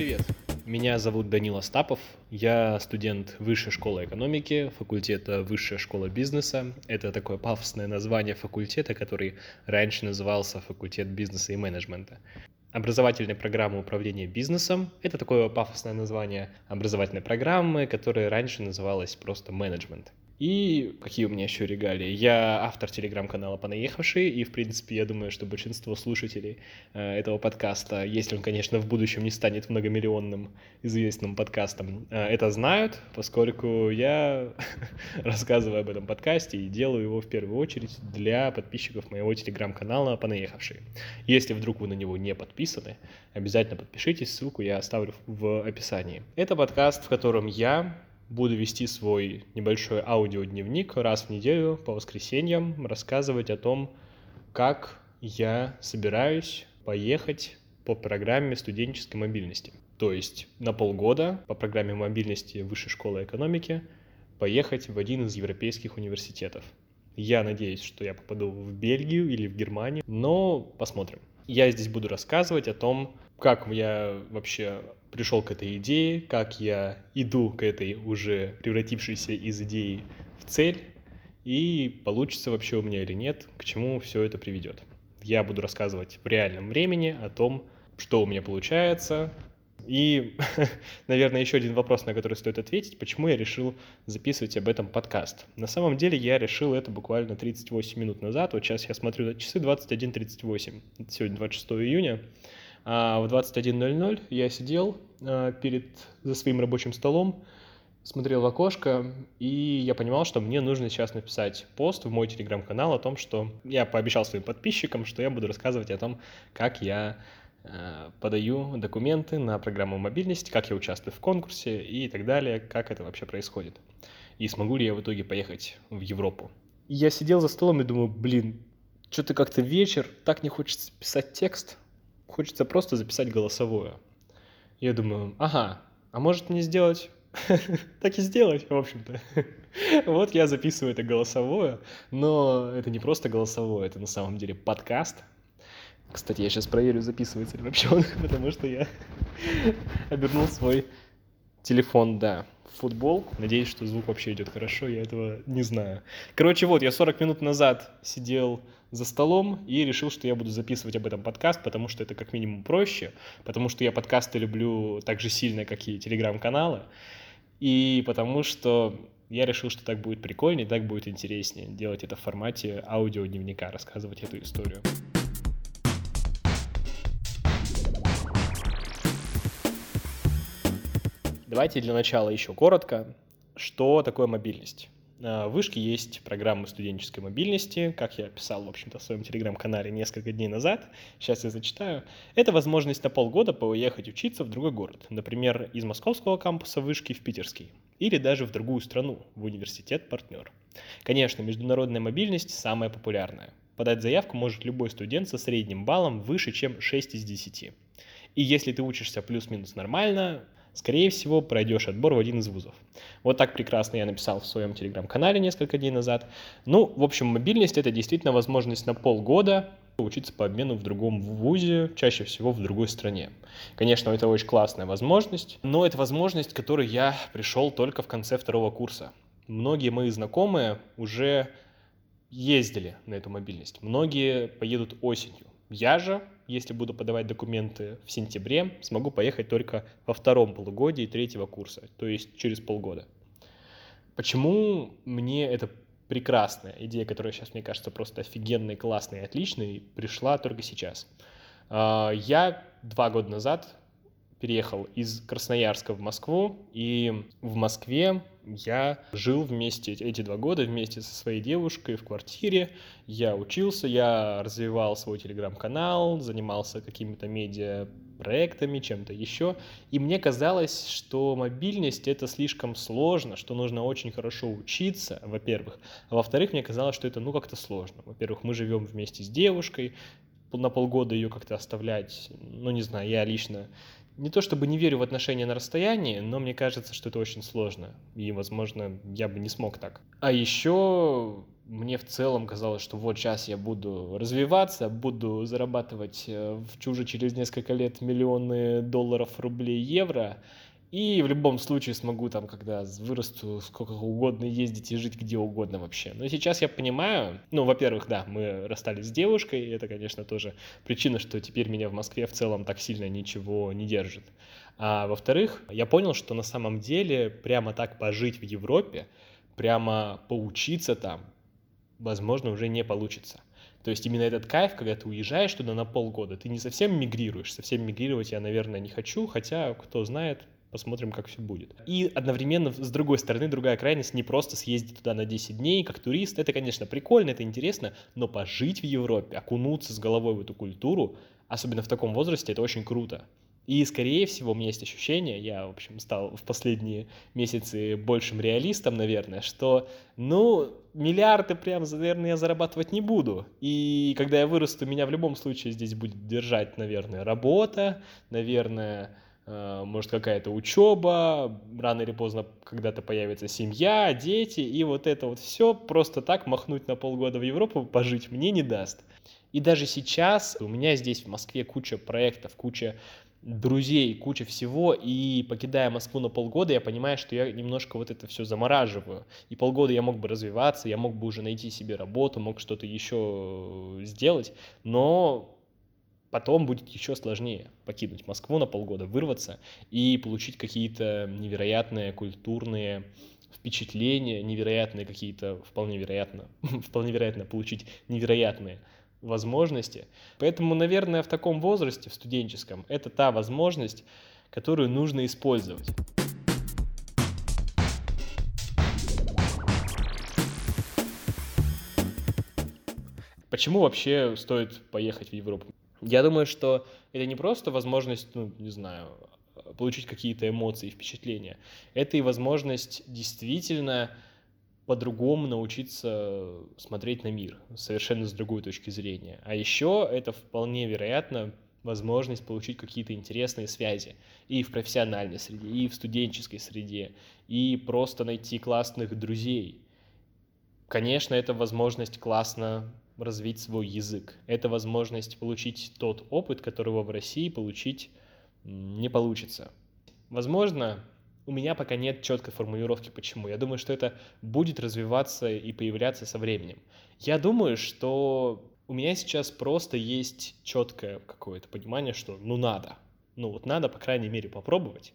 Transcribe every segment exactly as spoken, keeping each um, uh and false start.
Привет, меня зовут Данила Стапов, я студент Высшей школы экономики, факультета Высшая школа бизнеса. Это такое пафосное название факультета, который раньше назывался факультет бизнеса и менеджмента. Образовательная программа управления бизнесом — это такое пафосное название образовательной программы, которая раньше называлась просто менеджмент. И какие у меня еще регалии? Я автор телеграм-канала «Понаехавшие», и, в принципе, я думаю, что большинство слушателей этого подкаста, если он, конечно, в будущем не станет многомиллионным известным подкастом, это знают, поскольку я рассказываю об этом подкасте и делаю его в первую очередь для подписчиков моего телеграм-канала «Понаехавшие». Если вдруг вы на него не подписаны, обязательно подпишитесь, ссылку я оставлю в описании. Это подкаст, в котором я... буду вести свой небольшой аудиодневник раз в неделю по воскресеньям, рассказывать о том, как я собираюсь поехать по программе студенческой мобильности. То есть на полгода по программе мобильности Высшей школы экономики поехать в один из европейских университетов. Я надеюсь, что я попаду в Бельгию или в Германию, но посмотрим. Я здесь буду рассказывать о том, как я вообще... пришел к этой идее, как я иду к этой уже превратившейся из идеи в цель, и получится вообще у меня или нет, к чему все это приведет. Я буду рассказывать в реальном времени о том, что у меня получается. И, наверное, еще один вопрос, на который стоит ответить, почему я решил записывать об этом подкаст. На самом деле я решил это буквально тридцать восемь минут назад. Вот сейчас я смотрю на часы двадцать один тридцать восемь, сегодня двадцать шестого июня. А в двадцать один ноль ноль я сидел перед, за своим рабочим столом, смотрел в окошко, и я понимал, что мне нужно сейчас написать пост в мой телеграм-канал о том, что я пообещал своим подписчикам, что я буду рассказывать о том, как я подаю документы на программу мобильности, как я участвую в конкурсе и так далее, как это вообще происходит. И смогу ли я в итоге поехать в Европу. Я сидел за столом и думаю, блин, что-то как-то вечер, так не хочется писать текст. Хочется просто записать голосовое. Я думаю, ага, а может мне сделать? Так и сделать, в общем-то. Вот я записываю это голосовое, но это не просто голосовое, это на самом деле подкаст. Кстати, я сейчас проверю, записывается ли вообще он, потому что я обернул свой телефон, да, в футбол. Надеюсь, что звук вообще идет хорошо, я этого не знаю. Короче, вот, я сорок минут назад сидел... за столом и решил, что я буду записывать об этом подкаст, потому что это как минимум проще, потому что я подкасты люблю так же сильно, как и телеграм-каналы, и потому что я решил, что так будет прикольнее, так будет интереснее делать это в формате аудиодневника, рассказывать эту историю. Давайте для начала еще коротко, что такое мобильность. В Вышке есть программа студенческой мобильности, как я писал, в общем-то, в своем телеграм-канале несколько дней назад. Сейчас я зачитаю. Это возможность на полгода поехать учиться в другой город. Например, из московского кампуса Вышки в питерский. Или даже в другую страну, в университет-партнер. Конечно, международная мобильность самая популярная. Подать заявку может любой студент со средним баллом выше, чем шесть из десяти. И если ты учишься плюс-минус нормально... скорее всего, пройдешь отбор в один из вузов. Вот так прекрасно я написал в своем телеграм-канале несколько дней назад. Ну, в общем, мобильность — это действительно возможность на полгода учиться по обмену в другом вузе, чаще всего в другой стране. Конечно, это очень классная возможность, но это возможность, к которой я пришел только в конце второго курса. Многие мои знакомые уже ездили на эту мобильность, многие поедут осенью. Я же, если буду подавать документы в сентябре, смогу поехать только во втором полугодии третьего курса, то есть через полгода. Почему мне эта прекрасная идея, которая сейчас, мне кажется, просто офигенной, классной, отличной, пришла только сейчас? Я два года назад переехал из Красноярска в Москву, и в Москве я жил вместе эти два года вместе со своей девушкой в квартире, я учился, я развивал свой телеграм-канал, занимался какими-то медиапроектами, чем-то еще, и мне казалось, что мобильность — это слишком сложно, что нужно очень хорошо учиться, во-первых, а во-вторых, мне казалось, что это ну как-то сложно, во-первых, мы живем вместе с девушкой, на полгода ее как-то оставлять, ну не знаю, я лично не то чтобы не верю в отношения на расстоянии, но мне кажется, что это очень сложно, и, возможно, я бы не смог так. А еще мне в целом казалось, что вот сейчас я буду развиваться, буду зарабатывать в чуже через несколько лет миллионы долларов, рублей, евро, и в любом случае смогу там, когда вырасту, сколько угодно ездить и жить где угодно вообще. Но сейчас я понимаю, ну, во-первых, да, мы расстались с девушкой, и это, конечно, тоже причина, что теперь меня в Москве в целом так сильно ничего не держит. А во-вторых, я понял, что на самом деле прямо так пожить в Европе, прямо поучиться там, возможно, уже не получится. То есть именно этот кайф, когда ты уезжаешь туда на полгода, ты не совсем мигрируешь, совсем мигрировать я, наверное, не хочу, хотя, кто знает, посмотрим, как все будет. И одновременно, с другой стороны, другая крайность, не просто съездить туда на десять дней как турист. Это, конечно, прикольно, это интересно, но пожить в Европе, окунуться с головой в эту культуру, особенно в таком возрасте, это очень круто. И, скорее всего, у меня есть ощущение, я, в общем, стал в последние месяцы большим реалистом, наверное, что, ну, миллиарды прям, наверное, я зарабатывать не буду. И когда я вырасту, меня в любом случае здесь будет держать, наверное, работа, наверное... может, какая-то учеба, рано или поздно когда-то появится семья, дети, и вот это вот все просто так махнуть на полгода в Европу, пожить мне не даст. И даже сейчас у меня здесь в Москве куча проектов, куча друзей, куча всего, и покидая Москву на полгода, я понимаю, что я немножко вот это все замораживаю, и полгода я мог бы развиваться, я мог бы уже найти себе работу, мог что-то еще сделать, но... Потом будет еще сложнее покинуть Москву на полгода, вырваться и получить какие-то невероятные культурные впечатления, невероятные какие-то, вполне вероятно, вполне вероятно получить невероятные возможности. Поэтому, наверное, в таком возрасте, в студенческом, это та возможность, которую нужно использовать. Почему вообще стоит поехать в Европу? Я думаю, что это не просто возможность, ну, не знаю, получить какие-то эмоции, впечатления. Это и возможность действительно по-другому научиться смотреть на мир, совершенно с другой точки зрения. А еще это вполне вероятно возможность получить какие-то интересные связи и в профессиональной среде, и в студенческой среде, и просто найти классных друзей. Конечно, это возможность классно развить свой язык. Это возможность получить тот опыт, которого в России получить не получится. Возможно, у меня пока нет четкой формулировки, почему. Я думаю, что это будет развиваться и появляться со временем. Я думаю, что у меня сейчас просто есть четкое какое-то понимание, что ну надо. Ну вот надо, по крайней мере, попробовать.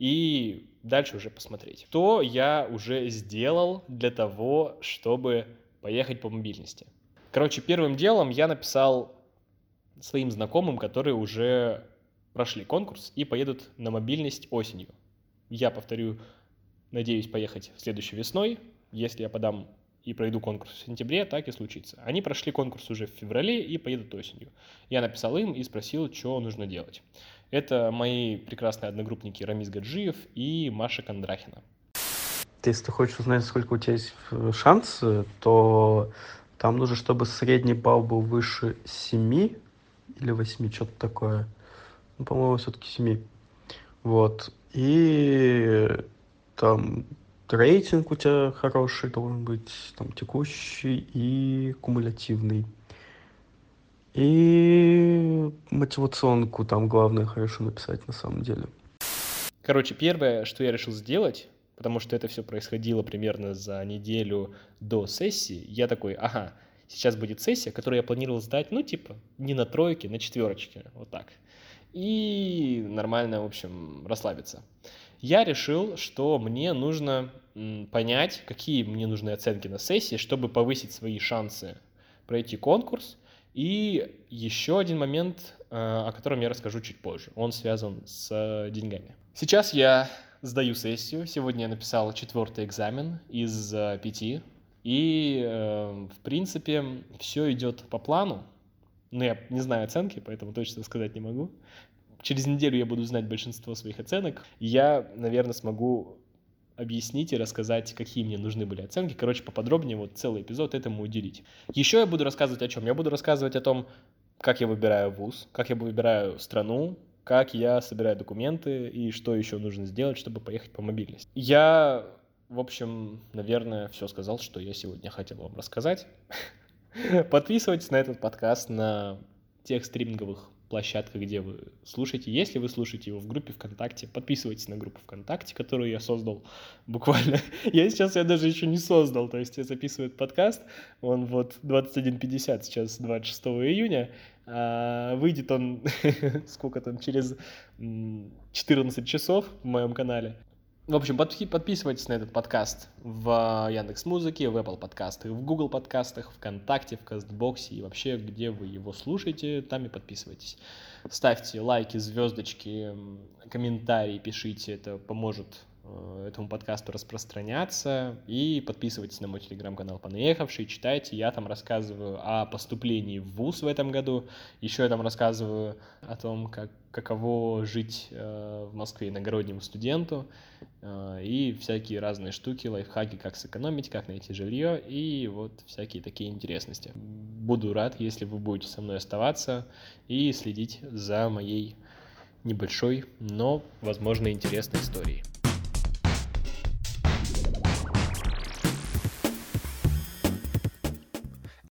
И дальше уже посмотреть. Что я уже сделал для того, чтобы поехать по мобильности? Короче, первым делом я написал своим знакомым, которые уже прошли конкурс и поедут на мобильность осенью. Я, повторю, надеюсь поехать следующей весной. Если я подам и пройду конкурс в сентябре, так и случится. Они прошли конкурс уже в феврале и поедут осенью. Я написал им и спросил, что нужно делать. Это мои прекрасные одногруппники Рамис Гаджиев и Маша Кондрахина. Если ты хочешь узнать, сколько у тебя есть шанс, то... Там нужно, чтобы средний балл был выше семь или восемь, что-то такое. Ну, по-моему, все-таки семь. Вот. И там рейтинг у тебя хороший должен быть, там текущий и кумулятивный. И мотивационку там главное хорошо написать на самом деле. Короче, первое, что я решил сделать... потому что это все происходило примерно за неделю до сессии, я такой, ага, сейчас будет сессия, которую я планировал сдать, ну, типа, не на тройке, на четверочке, вот так. И нормально, в общем, расслабиться. Я решил, что мне нужно понять, какие мне нужны оценки на сессии, чтобы повысить свои шансы пройти конкурс. И еще один момент, о котором я расскажу чуть позже. Он связан с деньгами. Сейчас я... сдаю сессию. Сегодня я написал четвертый экзамен из пяти. И, э, в принципе, все идет по плану. Но я не знаю оценки, поэтому точно сказать не могу. Через неделю я буду знать большинство своих оценок. Я, наверное, смогу объяснить и рассказать, какие мне нужны были оценки. Короче, поподробнее вот целый эпизод этому уделить. Еще я буду рассказывать о чем? Я буду рассказывать о том, как я выбираю вуз, как я выбираю страну, как я собираю документы и что еще нужно сделать, чтобы поехать по мобильности. Я В общем, наверное, все сказал, что я сегодня хотел вам рассказать. Подписывайтесь на этот подкаст на тех стриминговых площадках, где вы слушаете. Если вы слушаете его в группе ВКонтакте, подписывайтесь на группу ВКонтакте, которую я создал буквально. Я сейчас я даже еще не создал, то есть я записываю этот подкаст. Он вот двадцать один пятьдесят, сейчас двадцать шестого июня. А выйдет он, сколько там, через четырнадцать часов в моем канале. В общем, подписывайтесь на этот подкаст в Яндекс.Музыке, в Apple подкастах, в Google подкастах, ВКонтакте, в Кастбоксе и вообще, где вы его слушаете, там и подписывайтесь. Ставьте лайки, звездочки, комментарии пишите, это поможет этому подкасту распространяться. И подписывайтесь на мой телеграм-канал «Понаехавшие», читайте, я там рассказываю о поступлении в вуз в этом году, еще я там рассказываю о том, как, каково жить в Москве иногороднему студенту, и всякие разные штуки, лайфхаки, как сэкономить, как найти жилье, и вот всякие такие интересности. Буду рад, если вы будете со мной оставаться и следить за моей небольшой, но, возможно, интересной историей.